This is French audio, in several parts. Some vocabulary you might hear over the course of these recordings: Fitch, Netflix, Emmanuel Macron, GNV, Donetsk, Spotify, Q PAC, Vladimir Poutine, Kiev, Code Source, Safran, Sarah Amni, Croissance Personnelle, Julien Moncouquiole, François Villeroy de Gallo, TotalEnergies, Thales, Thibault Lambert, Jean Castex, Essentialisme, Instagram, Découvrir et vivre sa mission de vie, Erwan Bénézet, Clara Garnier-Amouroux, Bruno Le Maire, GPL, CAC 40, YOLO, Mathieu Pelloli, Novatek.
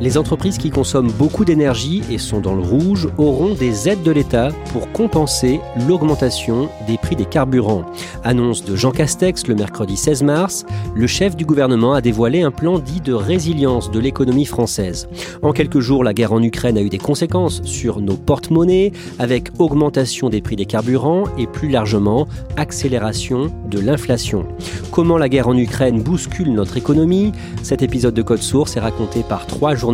Les entreprises qui consomment beaucoup d'énergie et sont dans le rouge auront des aides de l'État pour compenser l'augmentation des prix des carburants. Annonce de Jean Castex le mercredi 16 mars, le chef du gouvernement a dévoilé un plan dit de résilience de l'économie française. En quelques jours, la guerre en Ukraine a eu des conséquences sur nos porte-monnaies, avec augmentation des prix des carburants et plus largement accélération de l'inflation. Comment la guerre en Ukraine bouscule notre économie ? Cet épisode de Code Source est raconté par trois journalistes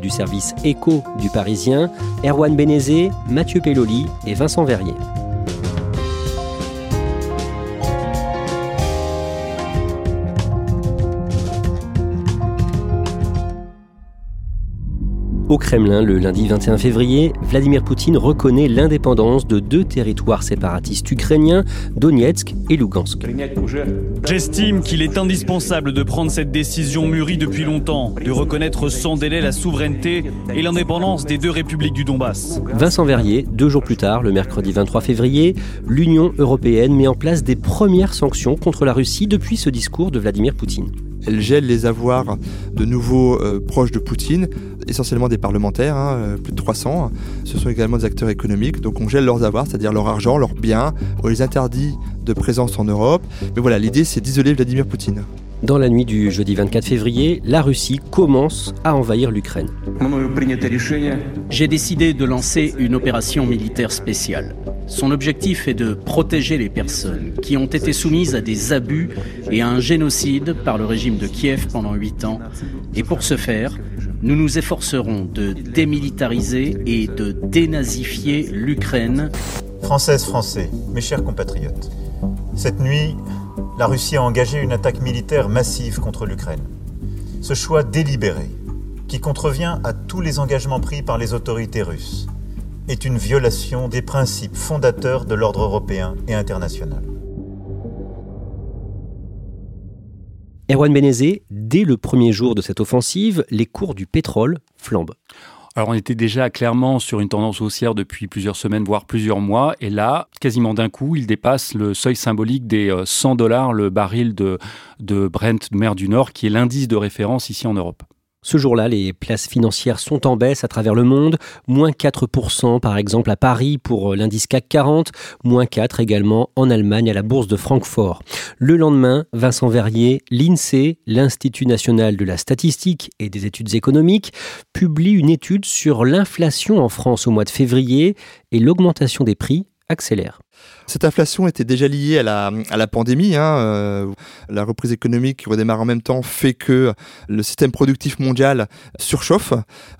du service Éco du Parisien, Erwan Bénézet, Mathieu Pelloli et Vincent Verrier. Au Kremlin, le lundi 21 février, Vladimir Poutine reconnaît l'indépendance de deux territoires séparatistes ukrainiens, Donetsk et Lugansk. J'estime qu'il est indispensable de prendre cette décision mûrie depuis longtemps, de reconnaître sans délai la souveraineté et l'indépendance des deux républiques du Donbass. Vincent Verrier, 2 jours plus tard, le mercredi 23 février, l'Union européenne met en place des premières sanctions contre la Russie depuis ce discours de Vladimir Poutine. Elle gèle les avoirs de nouveaux proches de Poutine, essentiellement des parlementaires, plus de 300. Ce sont également des acteurs économiques, donc on gèle leurs avoirs, c'est-à-dire leur argent, leurs biens. On les interdit de présence en Europe. Mais voilà, l'idée, c'est d'isoler Vladimir Poutine. Dans la nuit du jeudi 24 février, la Russie commence à envahir l'Ukraine. J'ai décidé de lancer une opération militaire spéciale. Son objectif est de protéger les personnes qui ont été soumises à des abus et à un génocide par le régime de Kiev pendant 8 ans. Et pour ce faire, nous nous efforcerons de démilitariser et de dénazifier l'Ukraine. Françaises, Français, mes chers compatriotes, cette nuit, la Russie a engagé une attaque militaire massive contre l'Ukraine. Ce choix délibéré, qui contrevient à tous les engagements pris par les autorités russes, est une violation des principes fondateurs de l'ordre européen et international. Erwan Bénézet, dès le premier jour de cette offensive, les cours du pétrole flambent. Alors on était déjà clairement sur une tendance haussière depuis plusieurs semaines, voire plusieurs mois. Et là, quasiment d'un coup, il dépasse le seuil symbolique des $100 le baril de Brent mer du Nord, qui est l'indice de référence ici en Europe. Ce jour-là, les places financières sont en baisse à travers le monde. Moins 4% par exemple à Paris pour l'indice CAC 40. Moins 4% également en Allemagne à la bourse de Francfort. Le lendemain, Vincent Verrier, l'INSEE, l'Institut national de la statistique et des études économiques, publie une étude sur l'inflation en France au mois de février et l'augmentation des prix accélère. Cette inflation était déjà liée à la pandémie. La reprise économique qui redémarre en même temps fait que le système productif mondial surchauffe,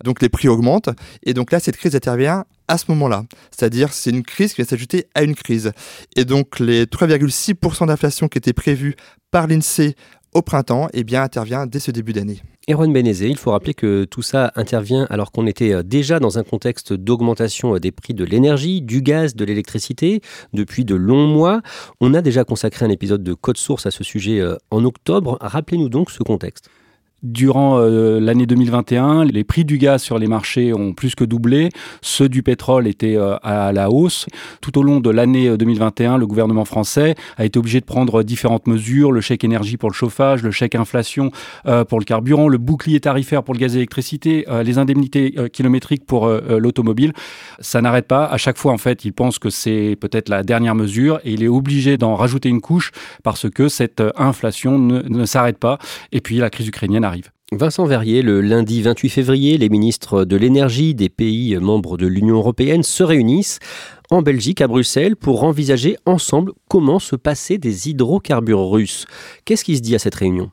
donc les prix augmentent. Et donc là, cette crise intervient à ce moment-là. C'est-à-dire c'est une crise qui va s'ajouter à une crise. Et donc les 3,6% d'inflation qui étaient prévus par l'INSEE au printemps, intervient dès ce début d'année. Erwan Bénézet, il faut rappeler que tout ça intervient alors qu'on était déjà dans un contexte d'augmentation des prix de l'énergie, du gaz, de l'électricité depuis de longs mois. On a déjà consacré un épisode de Code Source à ce sujet en octobre. Rappelez-nous donc ce contexte. Durant l'année 2021, les prix du gaz sur les marchés ont plus que doublé. Ceux du pétrole étaient à la hausse. Tout au long de l'année 2021, le gouvernement français a été obligé de prendre différentes mesures. Le chèque énergie pour le chauffage, le chèque inflation pour le carburant, le bouclier tarifaire pour le gaz et l'électricité, les indemnités kilométriques pour l'automobile. Ça n'arrête pas. À chaque fois, en fait, il pense que c'est peut-être la dernière mesure et il est obligé d'en rajouter une couche parce que cette inflation ne s'arrête pas. Et puis, la crise ukrainienne arrive. Vincent Verrier, le lundi 28 février, les ministres de l'énergie des pays membres de l'Union européenne se réunissent en Belgique, à Bruxelles, pour envisager ensemble comment se passer des hydrocarbures russes. Qu'est-ce qui se dit à cette réunion ?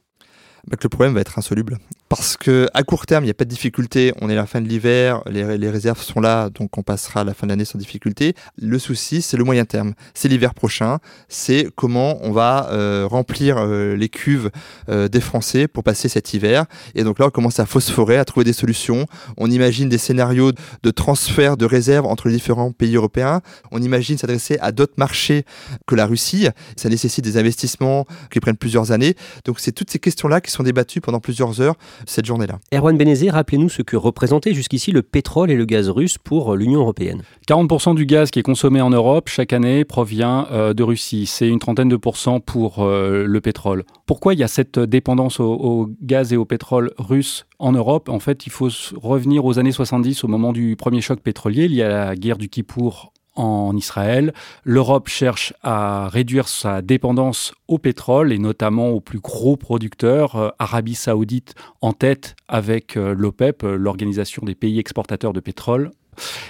Le problème va être insoluble. parce qu'à court terme, il n'y a pas de difficulté. On est à la fin de l'hiver, les réserves sont là, donc on passera à la fin de l'année sans difficulté. Le souci, c'est le moyen terme. C'est l'hiver prochain. C'est comment on va remplir les cuves des Français pour passer cet hiver. Et donc là, on commence à phosphorer, à trouver des solutions. On imagine des scénarios de transfert de réserves entre les différents pays européens. On imagine s'adresser à d'autres marchés que la Russie. Ça nécessite des investissements qui prennent plusieurs années. Donc c'est toutes ces questions-là qui sont débattues pendant plusieurs heures cette journée-là. Erwan Bénézet, rappelez-nous ce que représentaient jusqu'ici le pétrole et le gaz russe pour l'Union européenne. 40% du gaz qui est consommé en Europe chaque année provient de Russie. C'est une trentaine de pourcents pour le pétrole. Pourquoi il y a cette dépendance au gaz et au pétrole russe en Europe? En fait, il faut revenir aux années 70, au moment du premier choc pétrolier. Il y a la guerre du Kippour en Israël. L'Europe cherche à réduire sa dépendance au pétrole et notamment aux plus gros producteurs, Arabie Saoudite en tête avec l'OPEP, l'organisation des pays exportateurs de pétrole.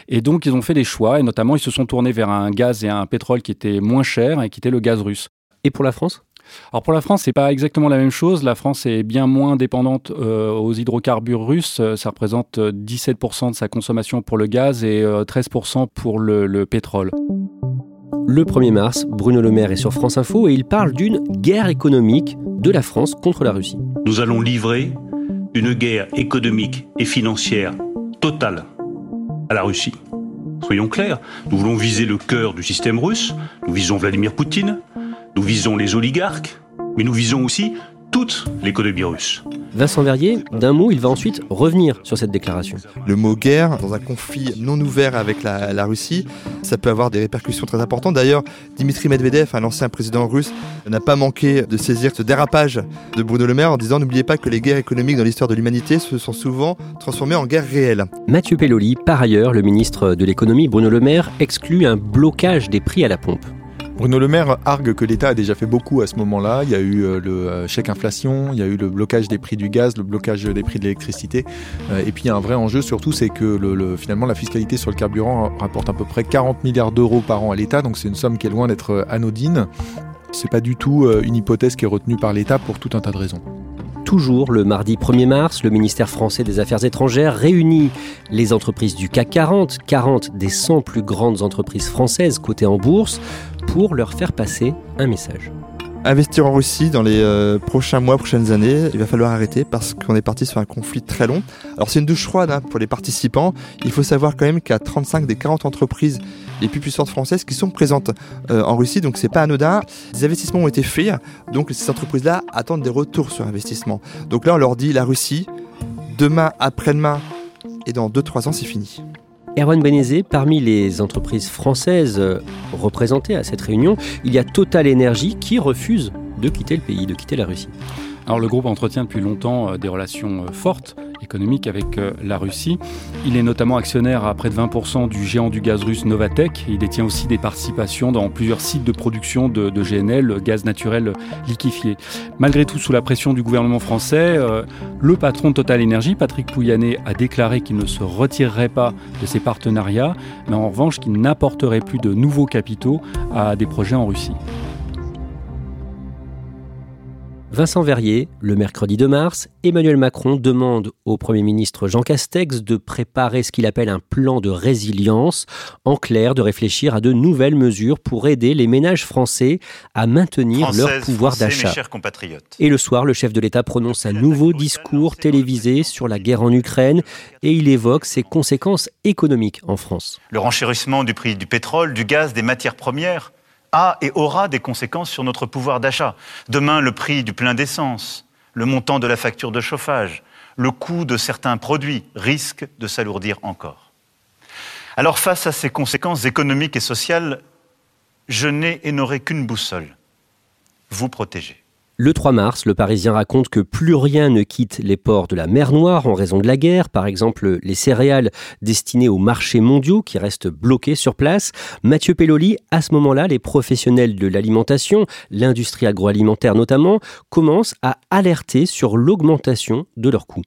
Et donc, ils ont fait des choix et notamment, ils se sont tournés vers un gaz et un pétrole qui étaient moins chers et qui était le gaz russe. Et pour la France ? Alors pour la France, c'est pas exactement la même chose. La France est bien moins dépendante aux hydrocarbures russes. Ça représente 17% de sa consommation pour le gaz et 13% pour le pétrole. Le 1er mars, Bruno Le Maire est sur France Info et il parle d'une guerre économique de la France contre la Russie. Nous allons livrer une guerre économique et financière totale à la Russie. Soyons clairs, nous voulons viser le cœur du système russe, nous visons Vladimir Poutine, nous visons les oligarques, mais nous visons aussi toute l'économie russe. Vincent Verrier, d'un mot, il va ensuite revenir sur cette déclaration. Le mot « guerre » dans un conflit non ouvert avec la Russie, ça peut avoir des répercussions très importantes. D'ailleurs, Dimitri Medvedev, l'ancien président russe, n'a pas manqué de saisir ce dérapage de Bruno Le Maire en disant « N'oubliez pas que les guerres économiques dans l'histoire de l'humanité se sont souvent transformées en guerres réelles. » Mathieu Pelloli, par ailleurs, le ministre de l'économie, Bruno Le Maire, exclut un blocage des prix à la pompe. Bruno Le Maire argue que l'État a déjà fait beaucoup à ce moment-là. Il y a eu le chèque inflation, il y a eu le blocage des prix du gaz, le blocage des prix de l'électricité. Et puis il y a un vrai enjeu surtout, c'est que finalement la fiscalité sur le carburant rapporte à peu près 40 milliards d'euros par an à l'État. Donc c'est une somme qui est loin d'être anodine. C'est pas du tout une hypothèse qui est retenue par l'État pour tout un tas de raisons. Toujours le mardi 1er mars, le ministère français des Affaires étrangères réunit les entreprises du CAC 40, 40 des 100 plus grandes entreprises françaises cotées en bourse, pour leur faire passer un message. Investir en Russie dans les prochains mois, prochaines années, il va falloir arrêter parce qu'on est parti sur un conflit très long. Alors c'est une douche froide pour les participants. Il faut savoir quand même qu'il y a 35 des 40 entreprises les plus puissantes françaises qui sont présentes en Russie, donc c'est pas anodin. Des investissements ont été faits, donc ces entreprises-là attendent des retours sur investissement. Donc là on leur dit la Russie, demain, après-demain et dans 2-3 ans c'est fini. Erwan Bénézet, parmi les entreprises françaises représentées à cette réunion, il y a TotalEnergies qui refuse de quitter le pays, de quitter la Russie. Alors le groupe entretient depuis longtemps des relations fortes économiques avec la Russie. Il est notamment actionnaire à près de 20% du géant du gaz russe Novatek. Il détient aussi des participations dans plusieurs sites de production de GNL, gaz naturel liquéfié. Malgré tout, sous la pression du gouvernement français, le patron de TotalEnergies, Patrick Pouyanné, a déclaré qu'il ne se retirerait pas de ses partenariats, mais en revanche qu'il n'apporterait plus de nouveaux capitaux à des projets en Russie. Vincent Verrier, le mercredi 2 mars, Emmanuel Macron demande au Premier ministre Jean Castex de préparer ce qu'il appelle un plan de résilience, en clair de réfléchir à de nouvelles mesures pour aider les ménages français à maintenir leur pouvoir d'achat. Mes chers compatriotes. Et le soir, le chef de l'État prononce un nouveau discours télévisé sur la guerre en Ukraine et il évoque ses conséquences économiques en France. Le renchérissement du prix du pétrole, du gaz, des matières premières a et aura des conséquences sur notre pouvoir d'achat. Demain, le prix du plein d'essence, le montant de la facture de chauffage, le coût de certains produits risquent de s'alourdir encore. Alors face à ces conséquences économiques et sociales, je n'ai et n'aurai qu'une boussole, vous protéger. Le 3 mars, le Parisien raconte que plus rien ne quitte les ports de la mer Noire en raison de la guerre. Par exemple, les céréales destinées aux marchés mondiaux qui restent bloquées sur place. Mathieu Pelloli, à ce moment-là, les professionnels de l'alimentation, l'industrie agroalimentaire notamment, commencent à alerter sur l'augmentation de leurs coûts.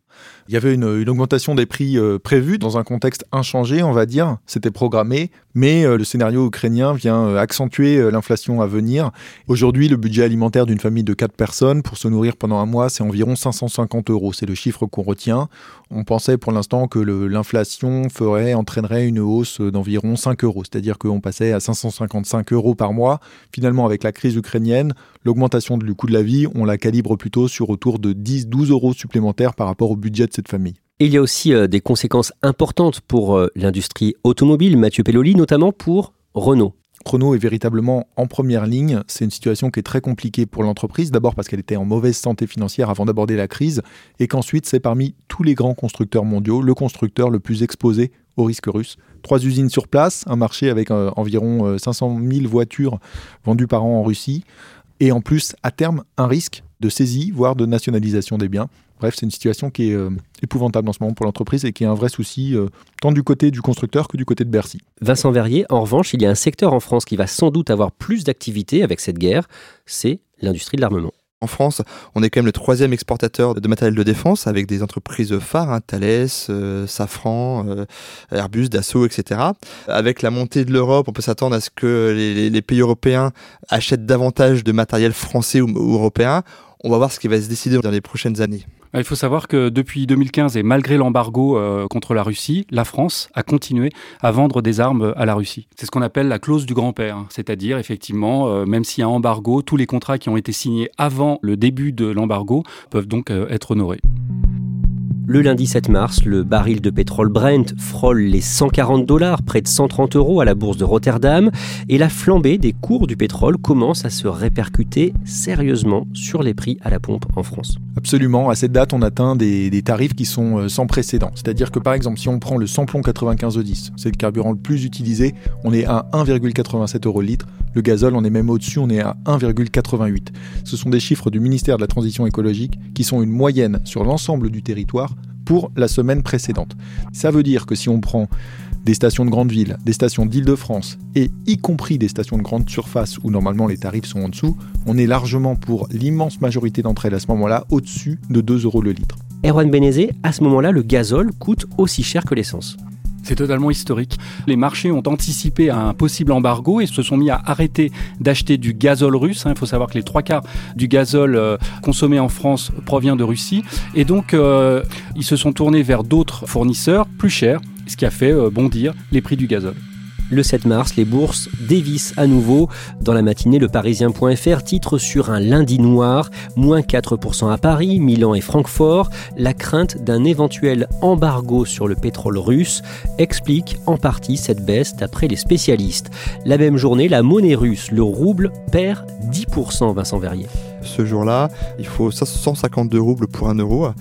Il y avait une augmentation des prix prévue dans un contexte inchangé, on va dire. C'était programmé, mais le scénario ukrainien vient accentuer l'inflation à venir. Aujourd'hui, le budget alimentaire d'une famille de 4 personnes pour se nourrir pendant un mois, c'est environ 550 €. C'est le chiffre qu'on retient. On pensait pour l'instant que l'inflation entraînerait une hausse d'environ 5 €. C'est-à-dire qu'on passait à 555 € par mois. Finalement, avec la crise ukrainienne, l'augmentation du coût de la vie, on la calibre plutôt sur autour de 10-12 € supplémentaires par rapport au budget de cette famille. Et il y a aussi des conséquences importantes pour l'industrie automobile, Mathieu Pelloli, notamment pour Renault. Renault est véritablement en première ligne. C'est une situation qui est très compliquée pour l'entreprise, d'abord parce qu'elle était en mauvaise santé financière avant d'aborder la crise, et qu'ensuite c'est parmi tous les grands constructeurs mondiaux le constructeur le plus exposé au risque russe. 3 usines sur place, un marché avec environ 500 000 voitures vendues par an en Russie, et en plus, à terme, un risque de saisie, voire de nationalisation des biens. Bref, c'est une situation qui est épouvantable en ce moment pour l'entreprise et qui est un vrai souci tant du côté du constructeur que du côté de Bercy. Vincent Verrier, en revanche, il y a un secteur en France qui va sans doute avoir plus d'activité avec cette guerre, c'est l'industrie de l'armement. En France, on est quand même le 3e exportateur de matériel de défense avec des entreprises phares, Thales, Safran, Airbus, Dassault, etc. Avec la montée de l'Europe, on peut s'attendre à ce que les pays européens achètent davantage de matériel français ou européen. On va voir ce qui va se décider dans les prochaines années. Il faut savoir que depuis 2015 et malgré l'embargo contre la Russie, la France a continué à vendre des armes à la Russie. C'est ce qu'on appelle la clause du grand-père, c'est-à-dire effectivement, même s'il y a un embargo, tous les contrats qui ont été signés avant le début de l'embargo peuvent donc être honorés. Le lundi 7 mars, le baril de pétrole Brent frôle les $140, près de €130 à la bourse de Rotterdam, et la flambée des cours du pétrole commence à se répercuter sérieusement sur les prix à la pompe en France. Absolument, à cette date, on atteint des tarifs qui sont sans précédent. C'est-à-dire que par exemple, si on prend le samplon 95E10, c'est le carburant le plus utilisé, on est à 1,87 € le litre. Le gazole, on est même au-dessus, on est à 1,88. Ce sont des chiffres du ministère de la Transition écologique qui sont une moyenne sur l'ensemble du territoire pour la semaine précédente. Ça veut dire que si on prend des stations de grandes villes, des stations d'Île-de-France et y compris des stations de grande surface où normalement les tarifs sont en dessous, on est largement pour l'immense majorité d'entre elles à ce moment-là au-dessus de 2 € le litre. Erwan Bénézet, à ce moment-là, le gazole coûte aussi cher que l'essence. C'est totalement historique. Les marchés ont anticipé un possible embargo et se sont mis à arrêter d'acheter du gazole russe. Il faut savoir que les 3/4 du gazole consommé en France provient de Russie. Et donc, ils se sont tournés vers d'autres fournisseurs plus chers, ce qui a fait bondir les prix du gazole. Le 7 mars, les bourses dévissent à nouveau. Dans la matinée, le Parisien.fr titre sur un lundi noir, moins 4% à Paris, Milan et Francfort. La crainte d'un éventuel embargo sur le pétrole russe explique en partie cette baisse d'après les spécialistes. La même journée, la monnaie russe, le rouble, perd 10%, Vincent Verrier. Ce jour-là, il faut 152 roubles pour €1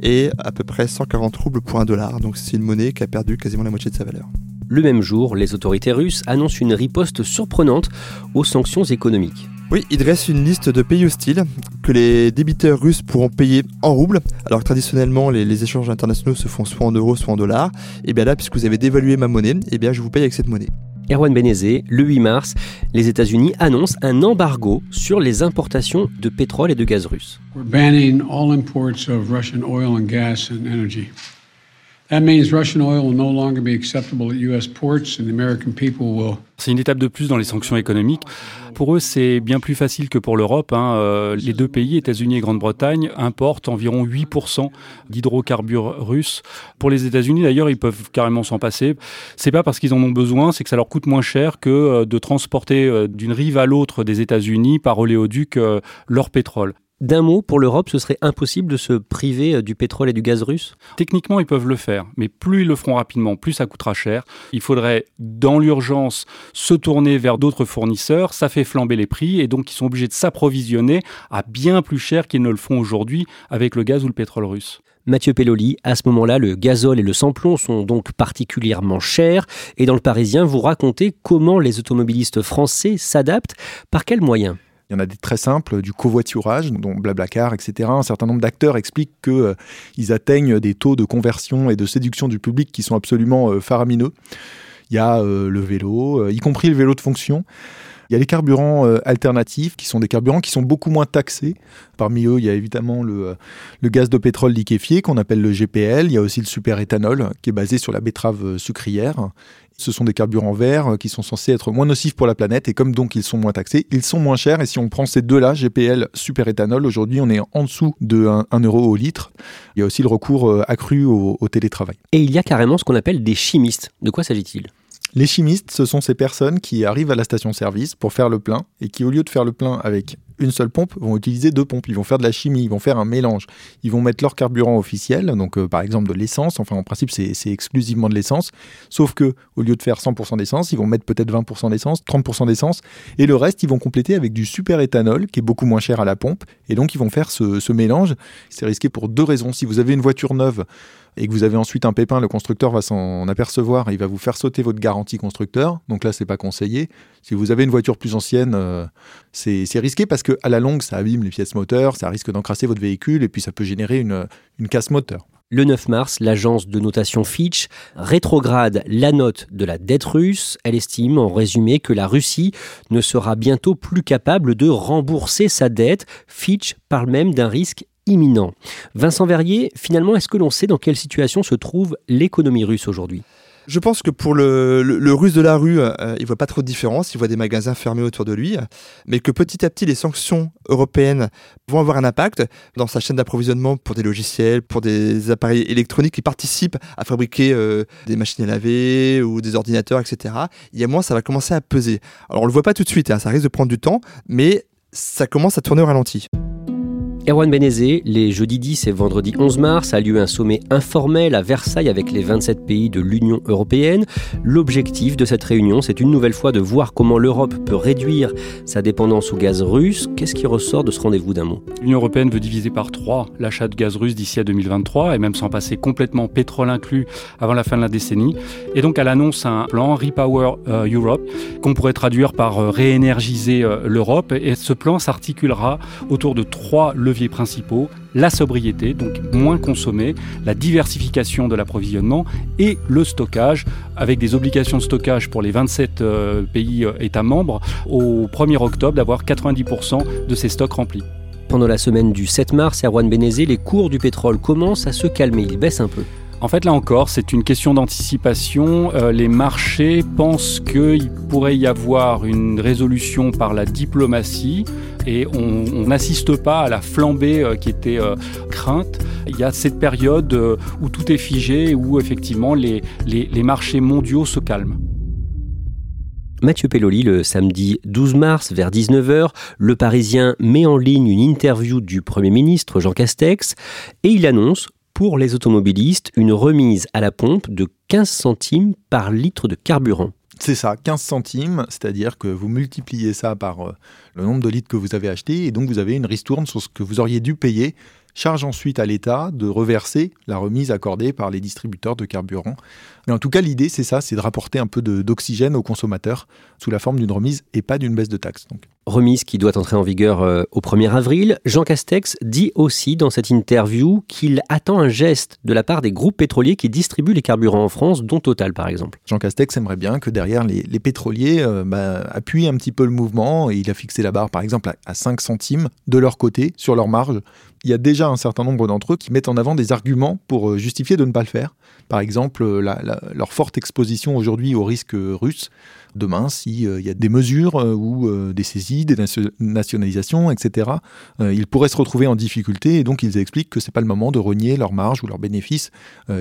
et à peu près 140 roubles pour $1. Donc c'est une monnaie qui a perdu quasiment la moitié de sa valeur. Le même jour, les autorités russes annoncent une riposte surprenante aux sanctions économiques. Oui, ils dressent une liste de pays hostiles que les débiteurs russes pourront payer en roubles. Alors que traditionnellement, les échanges internationaux se font soit en euros, soit en dollars. Et bien là, puisque vous avez dévalué ma monnaie, et bien je vous paye avec cette monnaie. Erwan Bénézet, le 8 mars, les États-Unis annoncent un embargo sur les importations de pétrole et de gaz russe. We're banning all imports of Russian oil and gas and energy. That means Russian oil will no longer be acceptable at US ports and the American people will. C'est une étape de plus dans les sanctions économiques. Pour eux, c'est bien plus facile que pour l'Europe. Les 2 pays, États-Unis et Grande-Bretagne, importent environ 8% d'hydrocarbures russes. Pour les États-Unis, d'ailleurs, ils peuvent carrément s'en passer. C'est pas parce qu'ils en ont besoin, c'est que ça leur coûte moins cher que de transporter d'une rive à l'autre des États-Unis par oléoduc leur pétrole. D'un mot, pour l'Europe, ce serait impossible de se priver du pétrole et du gaz russe ? Techniquement, ils peuvent le faire, mais plus ils le feront rapidement, plus ça coûtera cher. Il faudrait, dans l'urgence, se tourner vers d'autres fournisseurs. Ça fait flamber les prix et donc ils sont obligés de s'approvisionner à bien plus cher qu'ils ne le font aujourd'hui avec le gaz ou le pétrole russe. Mathieu Pelloli, à ce moment-là, le gazole et le samplon sont donc particulièrement chers. Et dans Le Parisien, vous racontez comment les automobilistes français s'adaptent, par quels moyens ? Il y en a des très simples, du covoiturage, dont BlaBlaCar, etc. Un certain nombre d'acteurs expliquent qu'ils atteignent des taux de conversion et de séduction du public qui sont absolument faramineux. Il y a le vélo, y compris le vélo de fonction. Il y a les carburants alternatifs, qui sont des carburants qui sont beaucoup moins taxés. Parmi eux, il y a évidemment le gaz de pétrole liquéfié, qu'on appelle le GPL. Il y a aussi le superéthanol, qui est basé sur la betterave sucrière. Ce sont des carburants verts qui sont censés être moins nocifs pour la planète, et comme donc ils sont moins taxés, ils sont moins chers. Et si on prend ces deux-là, GPL, superéthanol, aujourd'hui on est en dessous de 1 euro au litre. Il y a aussi le recours accru au télétravail. Et il y a carrément ce qu'on appelle des chimistes. De quoi s'agit-il ? Les chimistes, ce sont ces personnes qui arrivent à la station-service pour faire le plein et qui, au lieu de faire le plein avec une seule pompe, vont utiliser 2 pompes. Ils vont faire de la chimie, ils vont faire un mélange. Ils vont mettre leur carburant officiel, donc par exemple de l'essence. Enfin, en principe, c'est exclusivement de l'essence. Sauf que, au lieu de faire 100% d'essence, ils vont mettre peut-être 20% d'essence, 30% d'essence. Et le reste, ils vont compléter avec du superéthanol, qui est beaucoup moins cher à la pompe. Et donc, ils vont faire ce mélange. C'est risqué pour 2 raisons. Si vous avez une voiture neuve, et que vous avez ensuite un pépin, le constructeur va s'en apercevoir et il va vous faire sauter votre garantie constructeur. Donc là, ce n'est pas conseillé. Si vous avez une voiture plus ancienne, c'est risqué parce qu'à la longue, ça abîme les pièces moteurs, ça risque d'encrasser votre véhicule et puis ça peut générer une casse moteur. Le 9 mars, l'agence de notation Fitch rétrograde la note de la dette russe. Elle estime, en résumé, que la Russie ne sera bientôt plus capable de rembourser sa dette. Fitch parle même d'un risque imminent. Vincent Verrier, finalement, est-ce que l'on sait dans quelle situation se trouve l'économie russe aujourd'hui ? Je pense que pour le russe de la rue, il ne voit pas trop de différence, il voit des magasins fermés autour de lui, mais que petit à petit, les sanctions européennes vont avoir un impact dans sa chaîne d'approvisionnement pour des logiciels, pour des appareils électroniques qui participent à fabriquer des machines à laver ou des ordinateurs, etc. Il y a moins, ça va commencer à peser. Alors, on ne le voit pas tout de suite, ça risque de prendre du temps, mais ça commence à tourner au ralenti. Erwan Bénézet, les jeudi 10 et vendredi 11 mars a lieu un sommet informel à Versailles avec les 27 pays de l'Union européenne. L'objectif de cette réunion, c'est une nouvelle fois de voir comment l'Europe peut réduire sa dépendance au gaz russe. Qu'est-ce qui ressort de ce rendez-vous d'un mot ? L'Union européenne veut diviser par 3 l'achat de gaz russe d'ici à 2023 et même s'en passer complètement, pétrole inclus, avant la fin de la décennie. Et donc elle annonce un plan Repower Europe qu'on pourrait traduire par réénergiser l'Europe. Et ce plan s'articulera autour de 3 leviers principaux, la sobriété, donc moins consommer, la diversification de l'approvisionnement et le stockage, avec des obligations de stockage pour les 27 pays États membres au 1er octobre d'avoir 90% de ces stocks remplis. Pendant la semaine du 7 mars, à Erwan Bénézet, les cours du pétrole commencent à se calmer, ils baissent un peu. En fait, là encore, c'est une question d'anticipation. Les marchés pensent qu'il pourrait y avoir une résolution par la diplomatie et on n'assiste pas à la flambée qui était crainte. Il y a cette période où tout est figé, où effectivement les marchés mondiaux se calment. Mathieu Pelloli, le samedi 12 mars, vers 19h, le Parisien met en ligne une interview du Premier ministre Jean Castex et il annonce pour les automobilistes, une remise à la pompe de 15 centimes par litre de carburant. C'est ça, 15 centimes, c'est-à-dire que vous multipliez ça par le nombre de litres que vous avez acheté et donc vous avez une ristourne sur ce que vous auriez dû payer. Charge ensuite à l'État de reverser la remise accordée par les distributeurs de carburant. Mais en tout cas, l'idée, c'est ça, c'est de rapporter un peu d'oxygène aux consommateurs sous la forme d'une remise et pas d'une baisse de taxe. Donc. Remise qui doit entrer en vigueur au 1er avril. Jean Castex dit aussi dans cette interview qu'il attend un geste de la part des groupes pétroliers qui distribuent les carburants en France, dont Total par exemple. Jean Castex aimerait bien que derrière les pétroliers appuient un petit peu le mouvement. Et il a fixé la barre par exemple à 5 centimes de leur côté sur leur marge. Il y a déjà un certain nombre d'entre eux qui mettent en avant des arguments pour justifier de ne pas le faire. Par exemple, leur forte exposition aujourd'hui au risque russe. Demain, s'il y a des mesures ou des saisies, des nationalisations, etc., ils pourraient se retrouver en difficulté et donc ils expliquent que ce n'est pas le moment de renier leur marge ou leurs bénéfices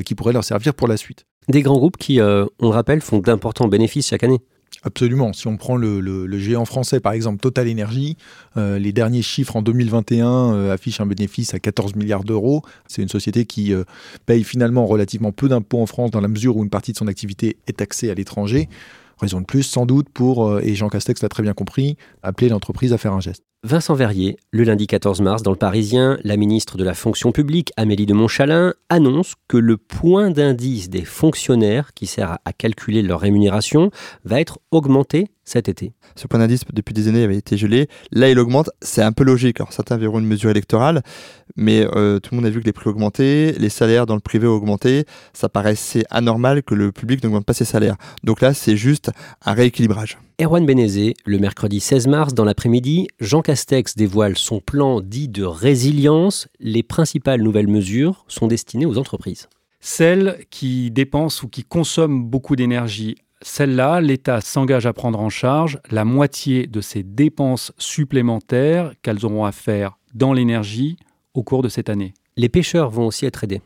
qui pourraient leur servir pour la suite. Des grands groupes qui, on le rappelle, font d'importants bénéfices chaque année. Absolument. Si on prend le géant français, par exemple, TotalEnergies, les derniers chiffres en 2021 affichent un bénéfice à 14 milliards d'euros. C'est une société qui paye finalement relativement peu d'impôts en France dans la mesure où une partie de son activité est taxée à l'étranger. Raison de plus, sans doute, pour, et Jean Castex l'a très bien compris, appeler l'entreprise à faire un geste. Vincent Verrier, le lundi 14 mars, dans le Parisien, la ministre de la Fonction publique, Amélie de Montchalin, annonce que le point d'indice des fonctionnaires, qui sert à calculer leur rémunération, va être augmenté cet été. Ce point d'indice, depuis des années, avait été gelé. Là, il augmente. C'est un peu logique. Alors, certains verront une mesure électorale, mais tout le monde a vu que les prix augmentaient, les salaires dans le privé ont augmenté. Ça paraissait anormal que le public n'augmente pas ses salaires. Donc là, c'est juste un rééquilibrage. Erwan Bénézet, le mercredi 16 mars, dans l'après-midi, Jean Castex dévoile son plan dit de résilience. Les principales nouvelles mesures sont destinées aux entreprises. Celles qui dépensent ou qui consomment beaucoup d'énergie. Celle-là, l'État s'engage à prendre en charge la moitié de ces dépenses supplémentaires qu'elles auront à faire dans l'énergie au cours de cette année. Les pêcheurs vont aussi être aidés.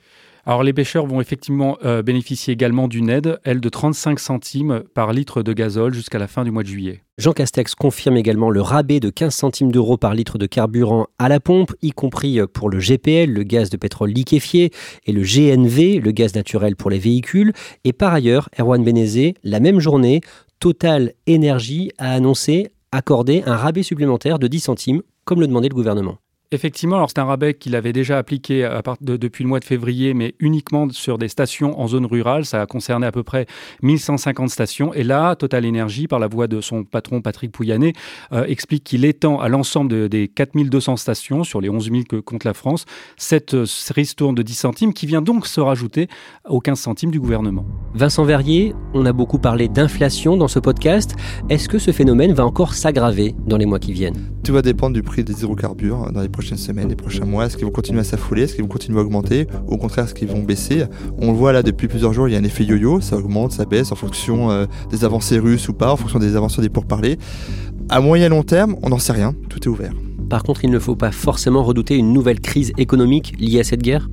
Alors les pêcheurs vont effectivement bénéficier également d'une aide, elle de 35 centimes par litre de gazole jusqu'à la fin du mois de juillet. Jean Castex confirme également le rabais de 15 centimes d'euros par litre de carburant à la pompe, y compris pour le GPL, le gaz de pétrole liquéfié, et le GNV, le gaz naturel pour les véhicules. Et par ailleurs, Erwan Bénézet, la même journée, TotalEnergies a annoncé accorder un rabais supplémentaire de 10 centimes, comme le demandait le gouvernement. Effectivement, alors c'est un rabais qu'il avait déjà appliqué depuis le mois de février, mais uniquement sur des stations en zone rurale. Ça a concerné à peu près 1150 stations. Et là, TotalEnergies, par la voix de son patron Patrick Pouyanné, explique qu'il étend à l'ensemble des 4200 stations, sur les 11 000 que compte la France, cette ristourne de 10 centimes qui vient donc se rajouter aux 15 centimes du gouvernement. Vincent Verrier, on a beaucoup parlé d'inflation dans ce podcast. Est-ce que ce phénomène va encore s'aggraver dans les mois qui viennent ? Tout va dépendre du prix des hydrocarbures dans les prochaines semaines, les prochains mois. Est-ce qu'ils vont continuer à s'affoler? Est-ce qu'ils vont continuer à augmenter? Au contraire, est-ce qu'ils vont baisser? On le voit là depuis plusieurs jours, il y a un effet yo-yo, ça augmente, ça baisse en fonction des avancées russes ou pas, en fonction des avancées des pourparlers. À moyen et long terme, on n'en sait rien, tout est ouvert. Par contre, il ne faut pas forcément redouter une nouvelle crise économique liée à cette guerre?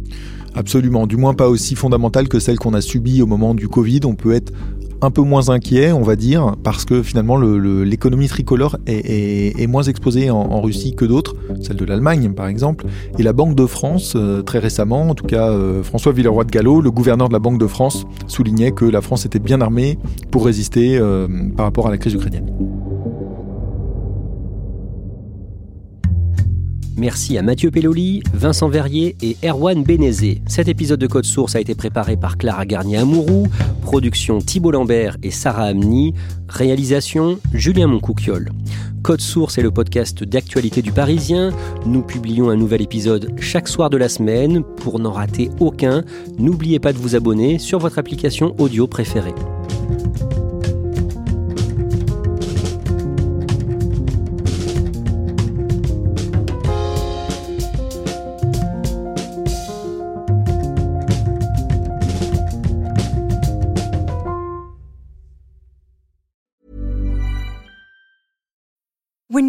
Absolument, du moins pas aussi fondamentale que celle qu'on a subie au moment du Covid. On peut être un peu moins inquiet, on va dire, parce que finalement l'économie tricolore est moins exposée en Russie que d'autres, celle de l'Allemagne par exemple. Et la Banque de France, très récemment, en tout cas François Villeroy de Gallo, le gouverneur de la Banque de France, soulignait que la France était bien armée pour résister par rapport à la crise ukrainienne. Merci à Mathieu Pelloli, Vincent Verrier et Erwan Bénézet. Cet épisode de Code Source a été préparé par Clara Garnier-Amouroux, production Thibault Lambert et Sarah Amni, réalisation Julien Moncouquiole. Code Source est le podcast d'actualité du Parisien. Nous publions un nouvel épisode chaque soir de la semaine. Pour n'en rater aucun, n'oubliez pas de vous abonner sur votre application audio préférée. When